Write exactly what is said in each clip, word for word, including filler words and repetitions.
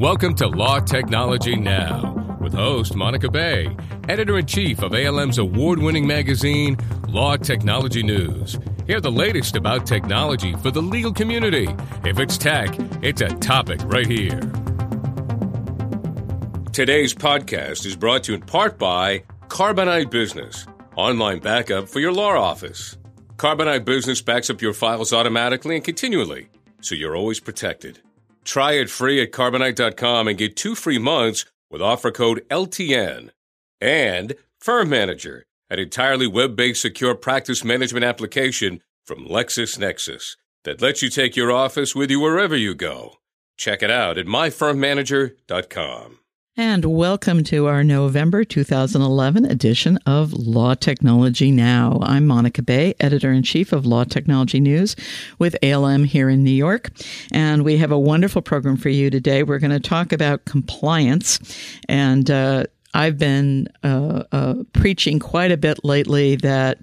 Welcome to Law Technology Now with host Monica Bay, editor-in-chief of A L M's award-winning magazine, Law Technology News. Hear the latest about technology for the legal community. If it's tech, it's a topic right here. Today's podcast is brought to you in part by Carbonite Business, online backup for your law office. Carbonite Business backs up your files automatically and continually, so you're always protected. Try it free at Carbonite dot com and get two free months with offer code L T N. And Firm Manager, an entirely web-based secure practice management application from LexisNexis that lets you take your office with you wherever you go. Check it out at My Firm Manager dot com. And welcome to our November twenty eleven edition of Law Technology Now. I'm Monica Bay, editor-in-chief of Law Technology News with A L M here in New York. And we have a wonderful program for you today. We're going to talk about compliance. And uh, I've been uh, uh, preaching quite a bit lately that,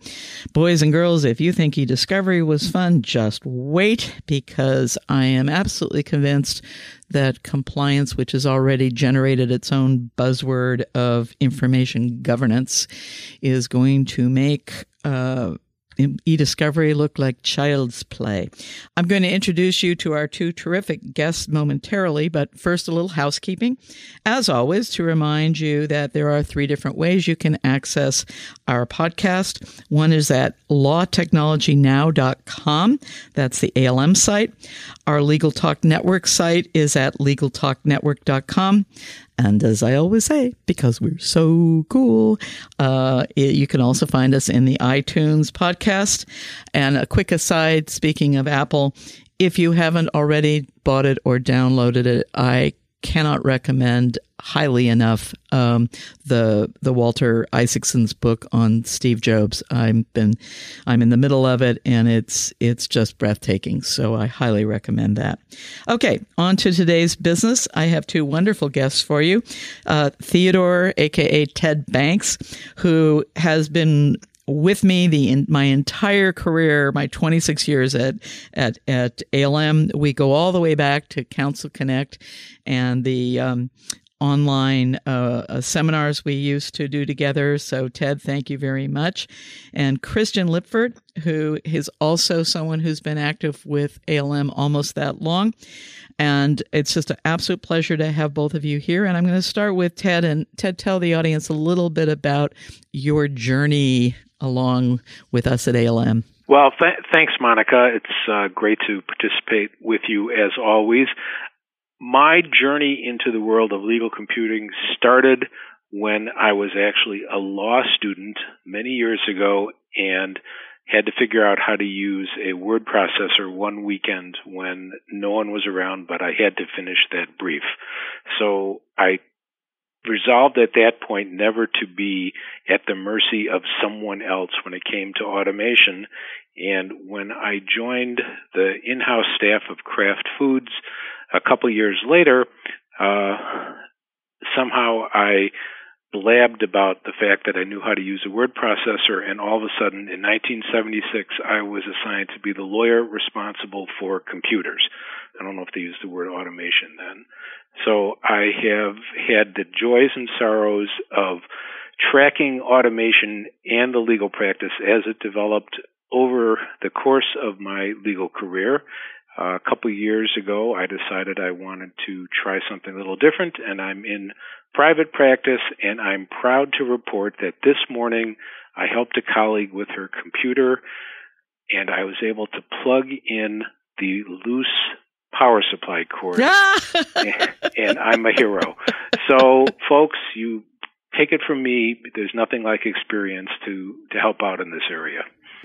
boys and girls, if you think e-discovery was fun, just wait, because I am absolutely convinced that compliance, which has already generated its own buzzword of information governance, is going to make uh, e-discovery look like child's play. I'm going to introduce you to our two terrific guests momentarily, but first a little housekeeping. As always, to remind you that there are three different ways you can access our podcast. One is at law technology now dot com. That's the A L M site. Our Legal Talk Network site is at legal talk network dot com. And as I always say, because we're so cool, uh, it, you can also find us in the iTunes podcast. And a quick aside, speaking of Apple, if you haven't already bought it or downloaded it, I cannot recommend highly enough um, the the Walter Isaacson's book on Steve Jobs. I've been I'm in the middle of it, and it's it's just breathtaking. So I highly recommend that. Okay, on to today's business. I have two wonderful guests for you: uh, Theodore, aka Ted Banks, who has been with me the in, my entire career, my twenty-six years at at at A L M. We go all the way back to Council Connect and the um, online uh, uh, seminars we used to do together. So, Ted, thank you very much. And Christian Lipford, who is also someone who's been active with A L M almost that long. And it's just an absolute pleasure to have both of you here. And I'm going to start with Ted. And Ted, tell the audience a little bit about your journey along with us at A L M. Well, th- thanks, Monica. It's uh, great to participate with you as always. My journey into the world of legal computing started when I was actually a law student many years ago and had to figure out how to use a word processor one weekend when no one was around, but I had to finish that brief. So I resolved at that point never to be at the mercy of someone else when it came to automation. And when I joined the in-house staff of Kraft Foods a couple years later, uh, somehow I blabbed about the fact that I knew how to use a word processor, and all of a sudden, in nineteen seventy-six, I was assigned to be the lawyer responsible for computers. I don't know if they used the word automation then. So I have had the joys and sorrows of tracking automation and the legal practice as it developed over the course of my legal career. Uh, a couple years ago, I decided I wanted to try something a little different, and I'm in private practice, and I'm proud to report that this morning I helped a colleague with her computer, and I was able to plug in the loose power supply cord, and, and I'm a hero. So, folks, you take it from me, there's nothing like experience to, to help out in this area.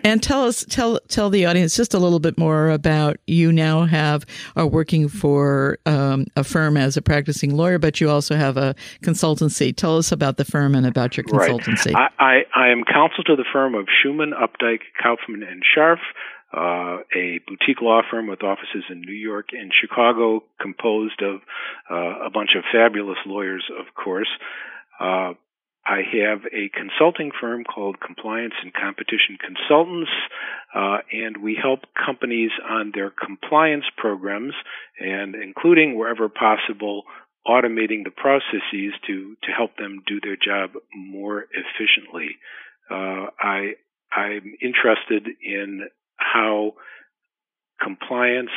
And tell us, tell tell the audience just a little bit more about, you now have are working for um, a firm as a practicing lawyer, but you also have a consultancy. Tell us about the firm and about your consultancy. Right. I, I, I am counsel to the firm of Schumann, Updike, Kaufman, and Scharf, uh, a boutique law firm with offices in New York and Chicago, composed of uh, a bunch of fabulous lawyers, of course. Uh, I have a consulting firm called Compliance and Competition Consultants, uh, and we help companies on their compliance programs, and including, wherever possible, automating the processes to, to help them do their job more efficiently. Uh, I, I'm interested in how compliance,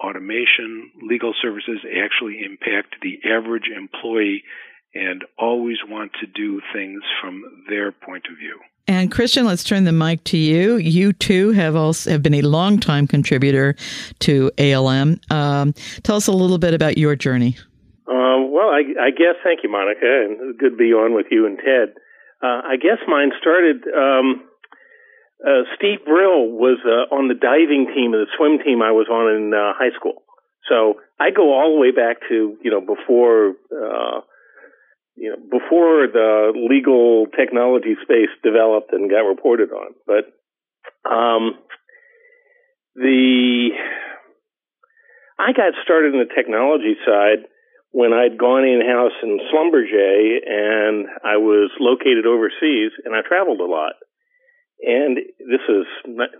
automation, legal services actually impact the average employee, and always want to do things from their point of view. And Christian, let's turn the mic to you. You too have also have been a longtime contributor to A L M. Um, tell us a little bit about your journey. Um, well, I, I guess, thank you, Monica, and good to be on with you and Ted. Uh, I guess mine started, um, uh, Steve Brill was uh, on the diving team of the swim team I was on in uh, high school. So I go all the way back to, you know, before... Uh, you know, before the legal technology space developed and got reported on. But um, the I got started in the technology side when I'd gone in-house in Schlumberger, and I was located overseas, and I traveled a lot. And this is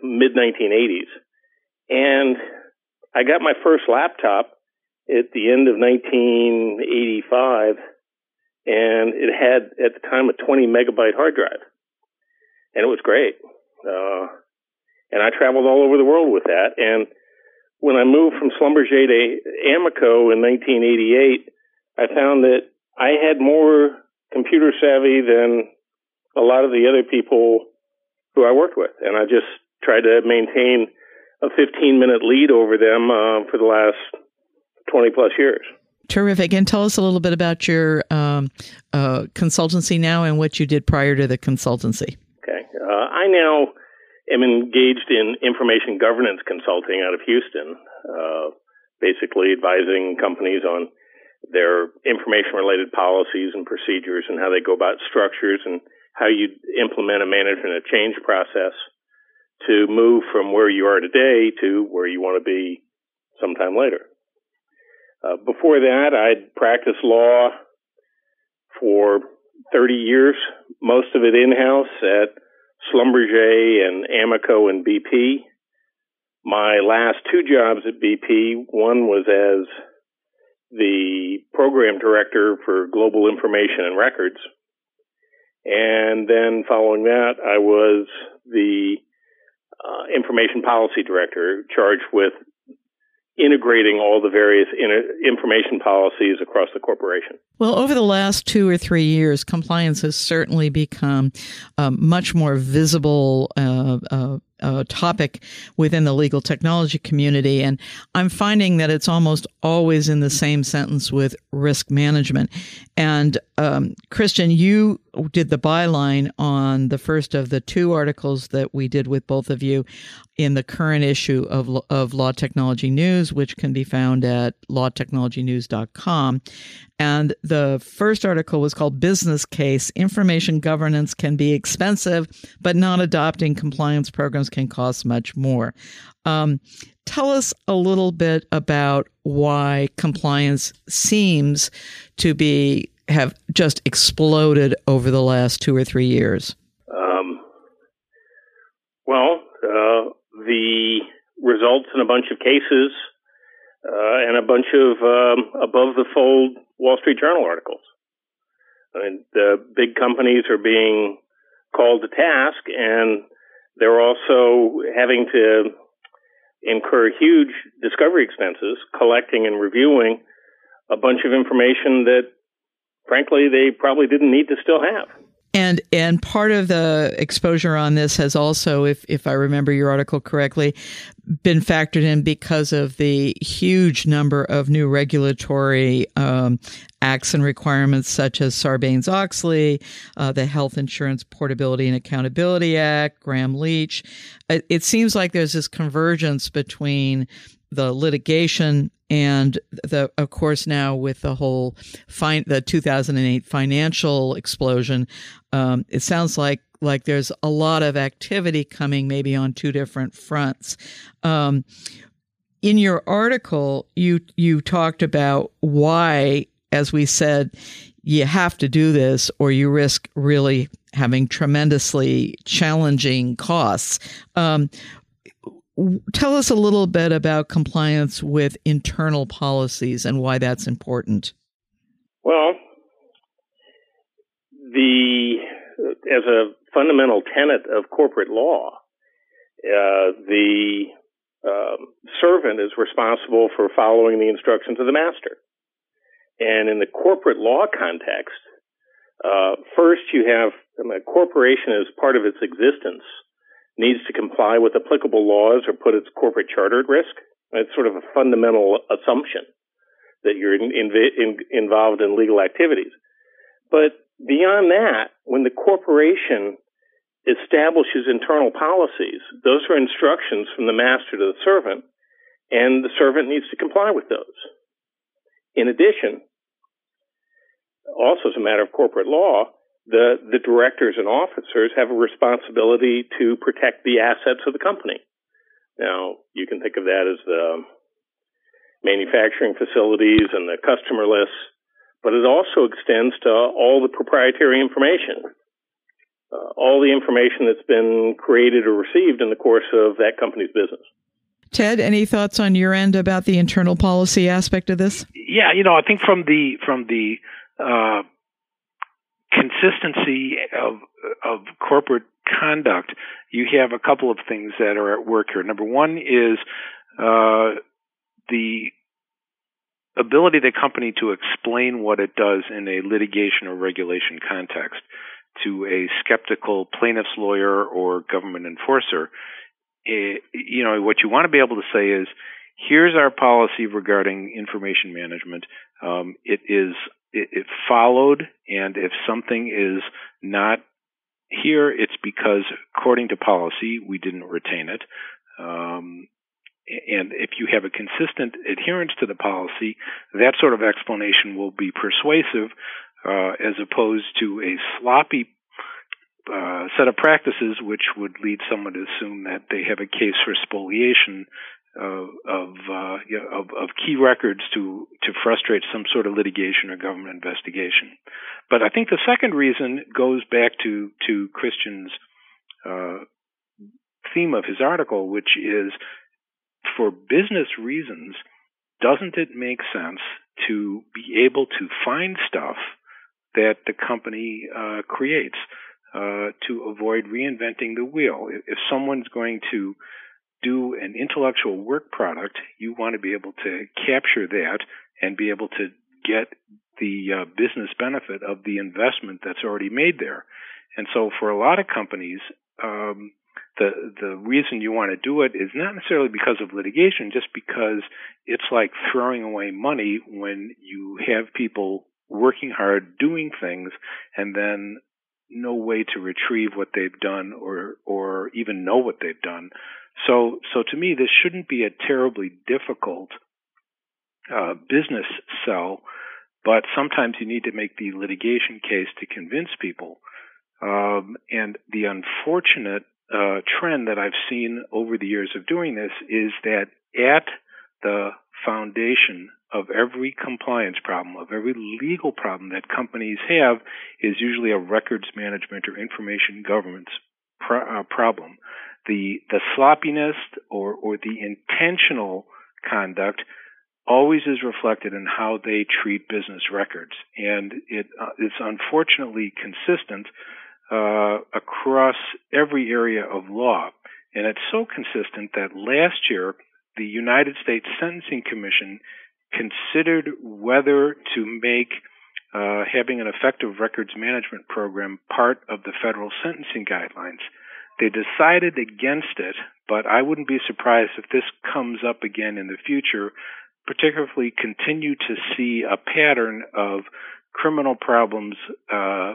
mid nineteen eighties. And I got my first laptop at the end of nineteen eighty-five, and it had, at the time, a twenty megabyte hard drive. And it was great. Uh, and I traveled all over the world with that. And when I moved from Schlumberger to Amoco in nineteen eighty-eight, I found that I had more computer savvy than a lot of the other people who I worked with. And I just tried to maintain a fifteen minute lead over them uh, for the last twenty plus years. Terrific. And tell us a little bit about your um, uh, consultancy now and what you did prior to the consultancy. Okay. Uh, I now am engaged in information governance consulting out of Houston, uh, basically advising companies on their information-related policies and procedures and how they go about structures and how you implement a management of change process to move from where you are today to where you want to be sometime later. Uh, before that, I'd practiced law for thirty years, most of it in-house at Schlumberger and Amoco and B P. My last two jobs at B P, one was as the program director for global information and records. And then following that, I was the uh, information policy director charged with integrating all the various information policies across the corporation. Well, over the last two or three years, compliance has certainly become a much more visible uh, uh, uh, topic within the legal technology community. And I'm finding that it's almost always in the same sentence with risk management. And um, Christian, you did the byline on the first of the two articles that we did with both of you in the current issue of of Law Technology News, which can be found at law technology news dot com. And the first article was called Business Case: Information Governance Can Be Expensive, but Not Adopting Compliance Programs Can Cost Much More. Um, tell us a little bit about why compliance seems to be have just exploded over the last two or three years. Um, well, uh, the results in a bunch of cases uh, and a bunch of um, above-the-fold Wall Street Journal articles. I mean, the big companies are being called to task, and they're also having to incur huge discovery expenses, collecting and reviewing a bunch of information that, frankly, they probably didn't need to still have. And and part of the exposure on this has also, if if I remember your article correctly, been factored in because of the huge number of new regulatory um, acts and requirements such as Sarbanes-Oxley, uh, the Health Insurance Portability and Accountability Act, Graham-Leach. It, it seems like there's this convergence between the litigation and the, of course, now with the whole fin- the two thousand eight financial explosion, um, it sounds like like there's a lot of activity coming, maybe on two different fronts. Um, in your article, you you talked about why, as we said, you have to do this, or you risk really having tremendously challenging costs. Um, Tell us a little bit about compliance with internal policies and why that's important. Well, the as a fundamental tenet of corporate law, uh, the um, servant is responsible for following the instructions of the master. And in the corporate law context, uh, first you have I mean, a corporation as part of its existence needs to comply with applicable laws or put its corporate charter at risk. It's sort of a fundamental assumption that you're in, in, in, involved in legal activities. But beyond that, when the corporation establishes internal policies, those are instructions from the master to the servant, and the servant needs to comply with those. In addition, also as a matter of corporate law, the, the directors and officers have a responsibility to protect the assets of the company. Now, you can think of that as the manufacturing facilities and the customer lists, but it also extends to all the proprietary information, uh, all the information that's been created or received in the course of that company's business. Ted, any thoughts on your end about the internal policy aspect of this? Yeah, you know, I think from the from the uh, consistency of of corporate conduct, you have a couple of things that are at work here. Number one is uh, the ability of the company to explain what it does in a litigation or regulation context to a skeptical plaintiff's lawyer or government enforcer. It, you know, what you want to be able to say is, here's our policy regarding information management. Um, it is it, it followed, and if something is not here, it's because, according to policy, we didn't retain it. Um, and if you have a consistent adherence to the policy, that sort of explanation will be persuasive, uh, as opposed to a sloppy Uh, set of practices, which would lead someone to assume that they have a case for spoliation of of, uh, you know, of of key records to to frustrate some sort of litigation or government investigation. But I think the second reason goes back to to Christian's uh, theme of his article, which is, for business reasons, doesn't it make sense to be able to find stuff that the company uh, creates? Uh, to avoid reinventing the wheel. If, if someone's going to do an intellectual work product, you want to be able to capture that and be able to get the uh, business benefit of the investment that's already made there. And so for a lot of companies, um, the the reason you want to do it is not necessarily because of litigation, just because it's like throwing away money when you have people working hard, doing things, and then no way to retrieve what they've done or or even know what they've done. So so to me, this shouldn't be a terribly difficult uh, business sell, but sometimes you need to make the litigation case to convince people. Um, and the unfortunate uh, trend that I've seen over the years of doing this is that at the foundation of every compliance problem, of every legal problem that companies have, is usually a records management or information governance pro- uh, problem. The the sloppiness or, or the intentional conduct always is reflected in how they treat business records, and it uh, it's unfortunately consistent uh, across every area of law, and it's so consistent that last year the United States Sentencing Commission considered whether to make uh, having an effective records management program part of the federal sentencing guidelines. They decided against it, but I wouldn't be surprised if this comes up again in the future, particularly continue to see a pattern of criminal problems uh,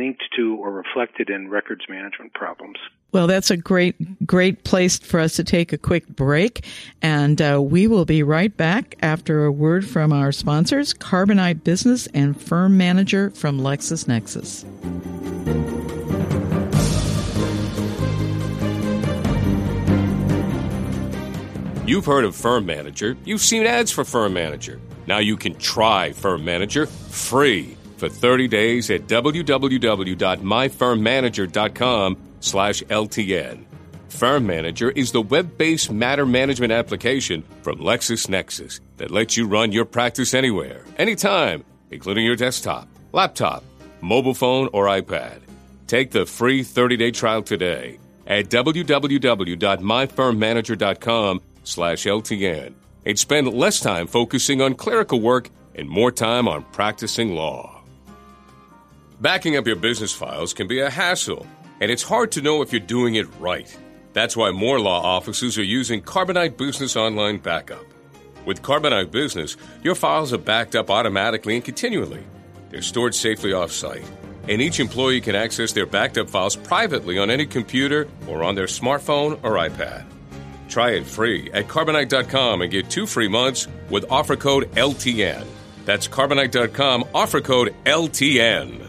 linked to or reflected in records management problems. Well, that's a great, great place for us to take a quick break. And uh, we will be right back after a word from our sponsors, Carbonite Business and Firm Manager from LexisNexis. You've heard of Firm Manager. You've seen ads for Firm Manager. Now you can try Firm Manager free for thirty days at www.myfirmmanager.com slash LTN. Firm Manager is the web-based matter management application from LexisNexis that lets you run your practice anywhere, anytime. including your desktop, laptop, mobile phone, or iPad. Take the free thirty-day trial today at w w w dot my firm manager dot com slash L T N and spend less time focusing on clerical work and more time on practicing law. Backing up your business files can be a hassle, and it's hard to know if you're doing it right. That's why more law offices are using Carbonite Business Online Backup. With Carbonite Business, your files are backed up automatically and continually. They're stored safely off-site, and each employee can access their backed-up files privately on any computer or on their smartphone or iPad. Try it free at Carbonite dot com and get two free months with offer code L T N. That's Carbonite dot com, offer code L T N.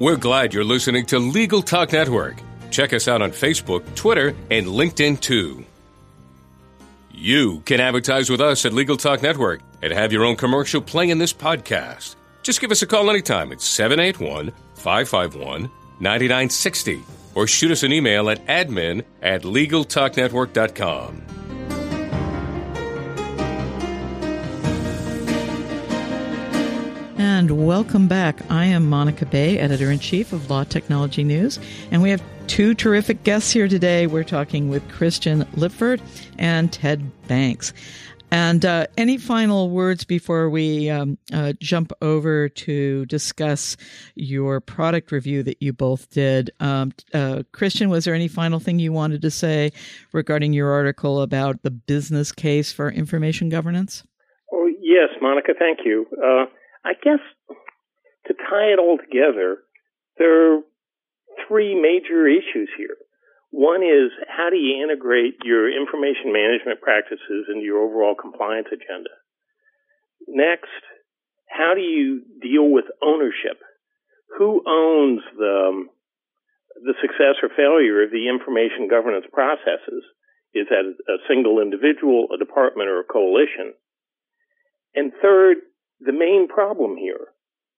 We're glad you're listening to Legal Talk Network. Check us out on Facebook, Twitter, and LinkedIn, too. You can advertise with us at Legal Talk Network and have your own commercial play in this podcast. Just give us a call anytime at seven eight one, five five one, nine nine six zero or shoot us an email at admin at legal talk network dot com. And welcome back. I am Monica Bay, Editor-in-Chief of Law Technology News, and we have two terrific guests here today. We're talking with Christian Lipford and Ted Banks. And uh, any final words before we um, uh, jump over to discuss your product review that you both did? Um, uh, Christian, was there any final thing you wanted to say regarding your article about the business case for information governance? Oh, yes, Monica, thank you. Uh, I guess to tie it all together, there are three major issues here. One is, how do you integrate your information management practices into your overall compliance agenda? Next, how do you deal with ownership? Who owns the, the success or failure of the information governance processes? Is that a single individual, a department, or a coalition? And third, the main problem here,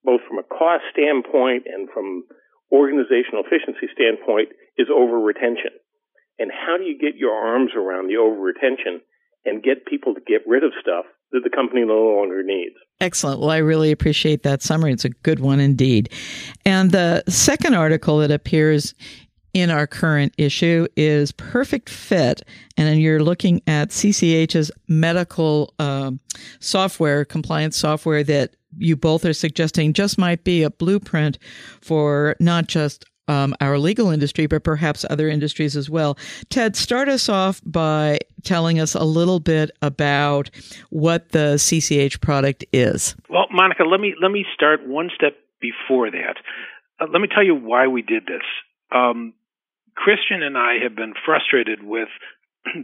both from a cost standpoint and from organizational efficiency standpoint, is over-retention. And how do you get your arms around the over-retention and get people to get rid of stuff that the company no longer needs? Excellent. Well, I really appreciate that summary. It's a good one indeed. And the second article that appears in our current issue is Perfect Fit, and you're looking at C C H's medical um, software, compliance software that you both are suggesting just might be a blueprint for not just um, our legal industry, but perhaps other industries as well. Ted, start us off by telling us a little bit about what the C C H product is. Well, Monica, let me let me start one step before that. Uh, let me tell you why we did this. Um, Christian and I have been frustrated with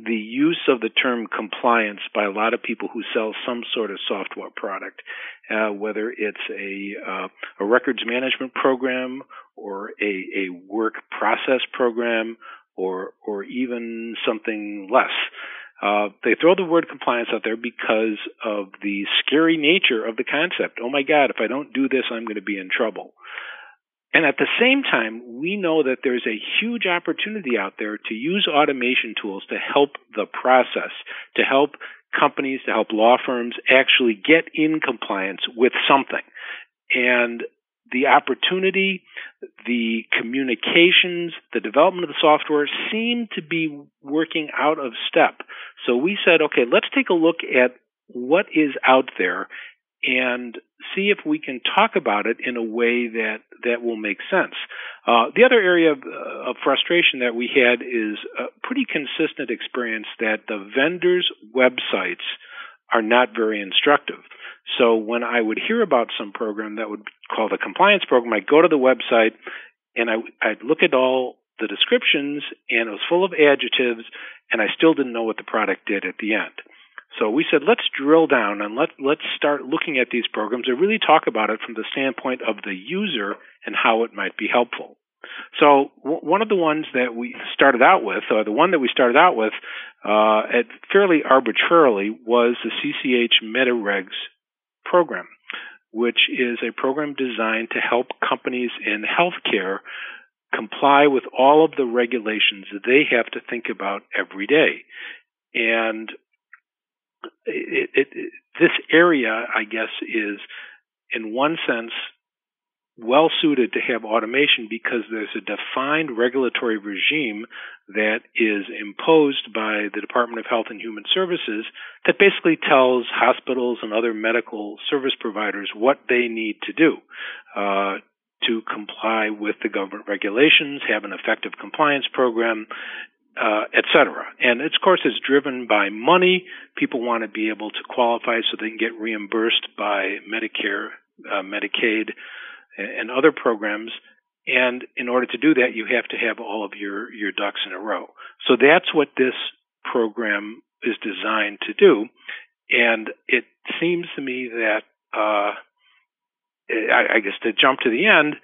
the use of the term compliance by a lot of people who sell some sort of software product, uh, whether it's a, uh, a records management program or a, a work process program or, or even something less. Uh, they throw the word compliance out there because of the scary nature of the concept. Oh my God, if I don't do this, I'm going to be in trouble. And at the same time, we know that there's a huge opportunity out there to use automation tools to help the process, to help companies, to help law firms actually get in compliance with something. And the opportunity, the communications, the development of the software seem to be working out of step. So we said, okay, let's take a look at what is out there and see if we can talk about it in a way that, that will make sense. Uh, the other area of, uh, of frustration that we had is a pretty consistent experience that the vendors' websites are not very instructive. So when I would hear about some program that would be called a compliance program, I'd go to the website and I, I'd look at all the descriptions, and it was full of adjectives, and I still didn't know what the product did at the end. So we said, let's drill down and let, let's start looking at these programs and really talk about it from the standpoint of the user and how it might be helpful. So w- one of the ones that we started out with, or the one that we started out with uh, at fairly arbitrarily, was the C C H MetaRegs program, which is a program designed to help companies in healthcare comply with all of the regulations that they have to think about every day. And It, it, it, this area, I guess, is in one sense, well suited to have automation because there's a defined regulatory regime that is imposed by the Department of Health and Human Services that basically tells hospitals and other medical service providers what they need to do uh, to comply with the government regulations, have an effective compliance program, uh, et cetera. And it's, of course, it's driven by money. People want to be able to qualify so they can get reimbursed by Medicare, uh, Medicaid, and other programs, and in order to do that, you have to have all of your, your ducks in a row. So that's what this program is designed to do, and it seems to me that, uh, I, I guess to jump to the end,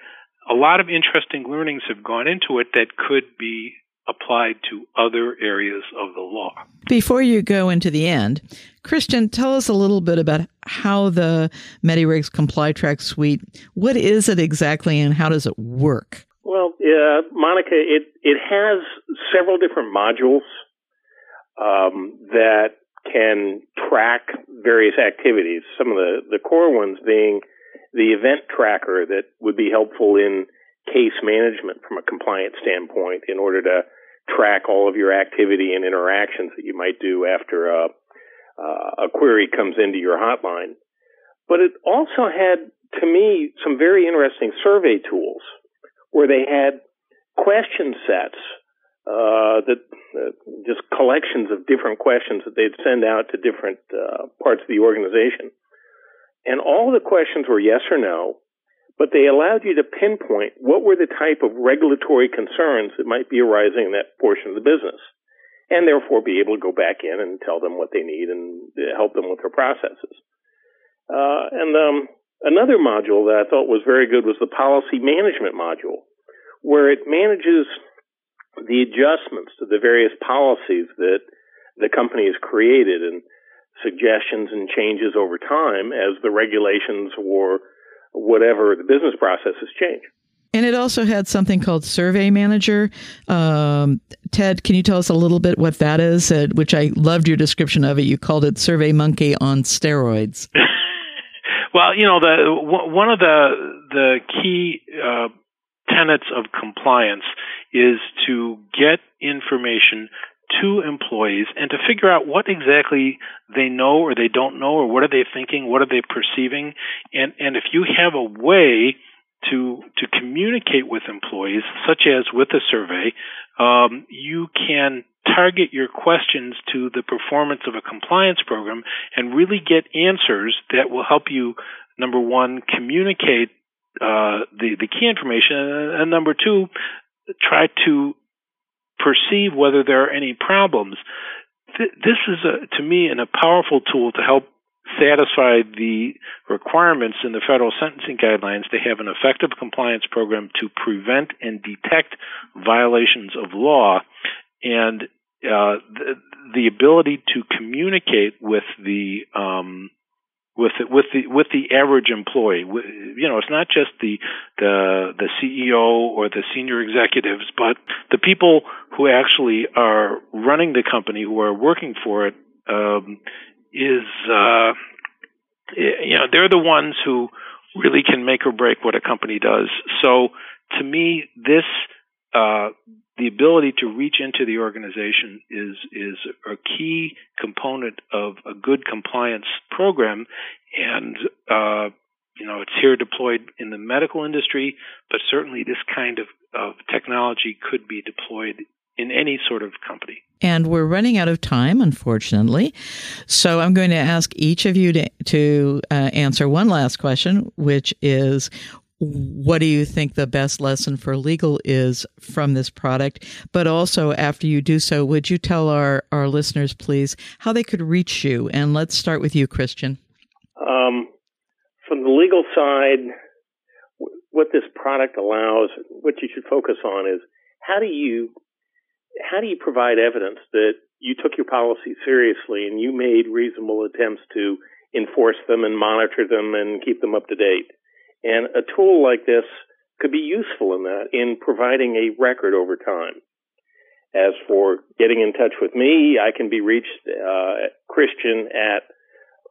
a lot of interesting learnings have gone into it that could be applied to other areas of the law. Before you go into the end, Christian, tell us a little bit about how the MediRegs ComplyTrack Suite, what is it exactly and how does it work? Well, uh, Monica, it, it has several different modules um, that can track various activities, some of the, the core ones being the event tracker that would be helpful in case management from a compliance standpoint in order to track all of your activity and interactions that you might do after a, uh, a query comes into your hotline. But it also had, to me, some very interesting survey tools where they had question sets, uh, that uh, just collections of different questions that they'd send out to different uh, parts of the organization. And all the questions were yes or no, but they allowed you to pinpoint what were the type of regulatory concerns that might be arising in that portion of the business, and therefore be able to go back in and tell them what they need and help them with their processes. Uh, and um, another module that I thought was very good was the policy management module, where it manages the adjustments to the various policies that the company has created and suggestions and changes over time as the regulations or whatever the business process has changed. And it also had something called Survey Manager. Um, Ted, can you tell us a little bit what that is, uh, which I loved your description of it. You called it Survey Monkey on steroids. Well, you know, the w- one of the the key uh, tenets of compliance is to get information to employees and to figure out what exactly they know or they don't know, or what are they thinking, what are they perceiving. And and if you have a way to to communicate with employees, such as with a survey, um, you can target your questions to the performance of a compliance program and really get answers that will help you, number one, communicate uh, the, the key information, and number two, try to perceive whether there are any problems. Th- this is, a, to me, an, a powerful tool to help satisfy the requirements in the federal sentencing guidelines to have an effective compliance program to prevent and detect violations of law, and uh, the, the ability to communicate with the um, with the, with the with the average employee. You know, it's not just the the the C E O or the senior executives, but the people who actually are running the company, who are working for it, um, is uh, you know they're the ones who really can make or break what a company does. So to me, this uh, the ability to reach into the organization is is a key component of a good compliance program, and uh, you know it's here deployed in the medical industry, but certainly this kind of, of technology could be deployed in any sort of company. And we're running out of time, unfortunately. So I'm going to ask each of you to, to uh, answer one last question, which is, what do you think the best lesson for legal is from this product? But also, after you do so, would you tell our, our listeners, please, how they could reach you? And let's start with you, Christian. Um, from the legal side, what this product allows, what you should focus on is how do you How do you provide evidence that you took your policy seriously and you made reasonable attempts to enforce them and monitor them and keep them up to date? And a tool like this could be useful in that, in providing a record over time. As for getting in touch with me, I can be reached uh, at Christian at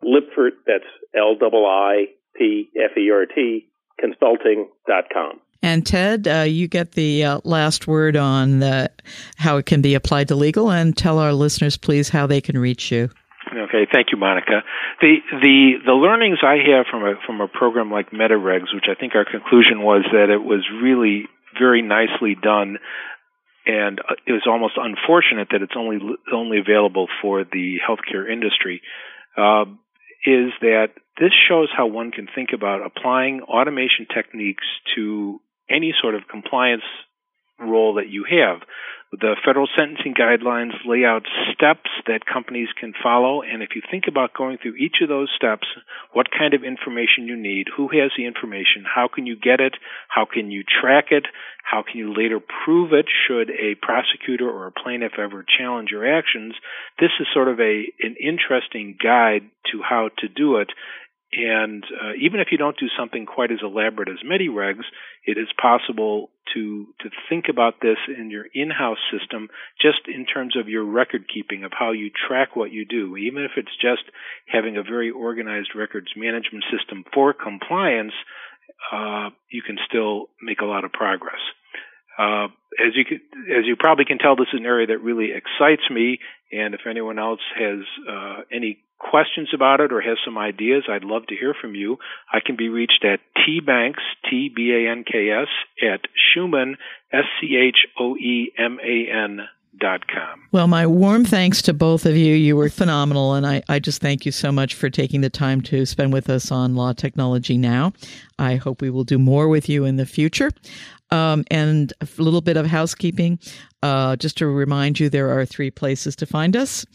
Lipfert, that's L I I L T F E R T consulting dot com. And Ted, uh, you get the uh, last word on the, how it can be applied to legal, and tell our listeners, please, how they can reach you. Okay, thank you, Monica. The the the learnings I have from a from a program like MediRegs, which I think our conclusion was that it was really very nicely done, and it was almost unfortunate that it's only only available for the healthcare industry. Uh, is that this shows how one can think about applying automation techniques to any sort of compliance role that you have. The federal sentencing guidelines lay out steps that companies can follow, and if you think about going through each of those steps, what kind of information you need, who has the information, how can you get it, how can you track it, how can you later prove it should a prosecutor or a plaintiff ever challenge your actions, this is sort of a an interesting guide to how to do it. And uh, even if you don't do something quite as elaborate as MediRegs, it is possible to to think about this in your in-house system, just in terms of your record keeping, of how you track what you do. Even if it's just having a very organized records management system for compliance, uh, you can still make a lot of progress. Uh, as you could, as you probably can tell, this is an area that really excites me. And if anyone else has uh, any questions about it or has some ideas, I'd love to hear from you. I can be reached at tbanks, T B A N K S, at Schumann, S C H O E M A N dot com. Well, my warm thanks to both of you. You were phenomenal, and I, I just thank you so much for taking the time to spend with us on Law Technology Now. I hope we will do more with you in the future. Um, and a little bit of housekeeping, uh, just to remind you, there are three places to find us.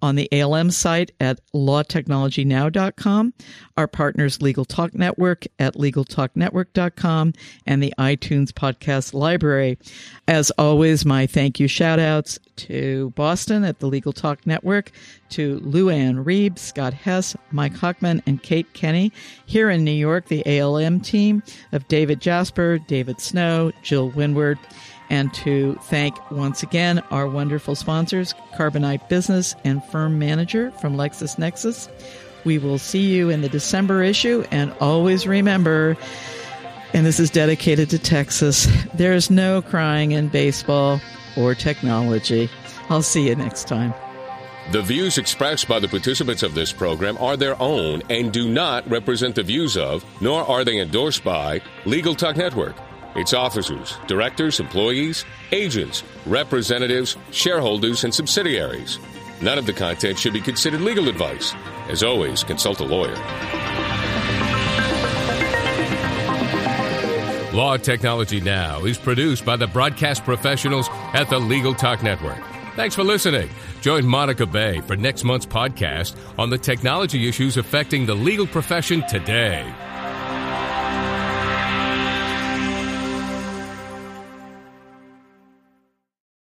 On the A L M site at law technology now dot com, our partners Legal Talk Network at legal talk network dot com, and the iTunes podcast library. As always, my thank you shout outs to Boston at the Legal Talk Network, to Lou Ann Reeb, Scott Hess, Mike Hockman, and Kate Kenny. Here in New York, the A L M team of David Jasper, David Snow, Jill Windward. And to thank once again our wonderful sponsors, Carbonite Business and Firm Manager from LexisNexis. We will see you in the December issue. And always remember, and this is dedicated to Texas, there's no crying in baseball or technology. I'll see you next time. The views expressed by the participants of this program are their own and do not represent the views of, nor are they endorsed by, Legal Talk Network, its officers, directors, employees, agents, representatives, shareholders, and subsidiaries. None of the content should be considered legal advice. As always, consult a lawyer. Law Technology Now is produced by the broadcast professionals at the Legal Talk Network. Thanks for listening. Join Monica Bay for next month's podcast on the technology issues affecting the legal profession today.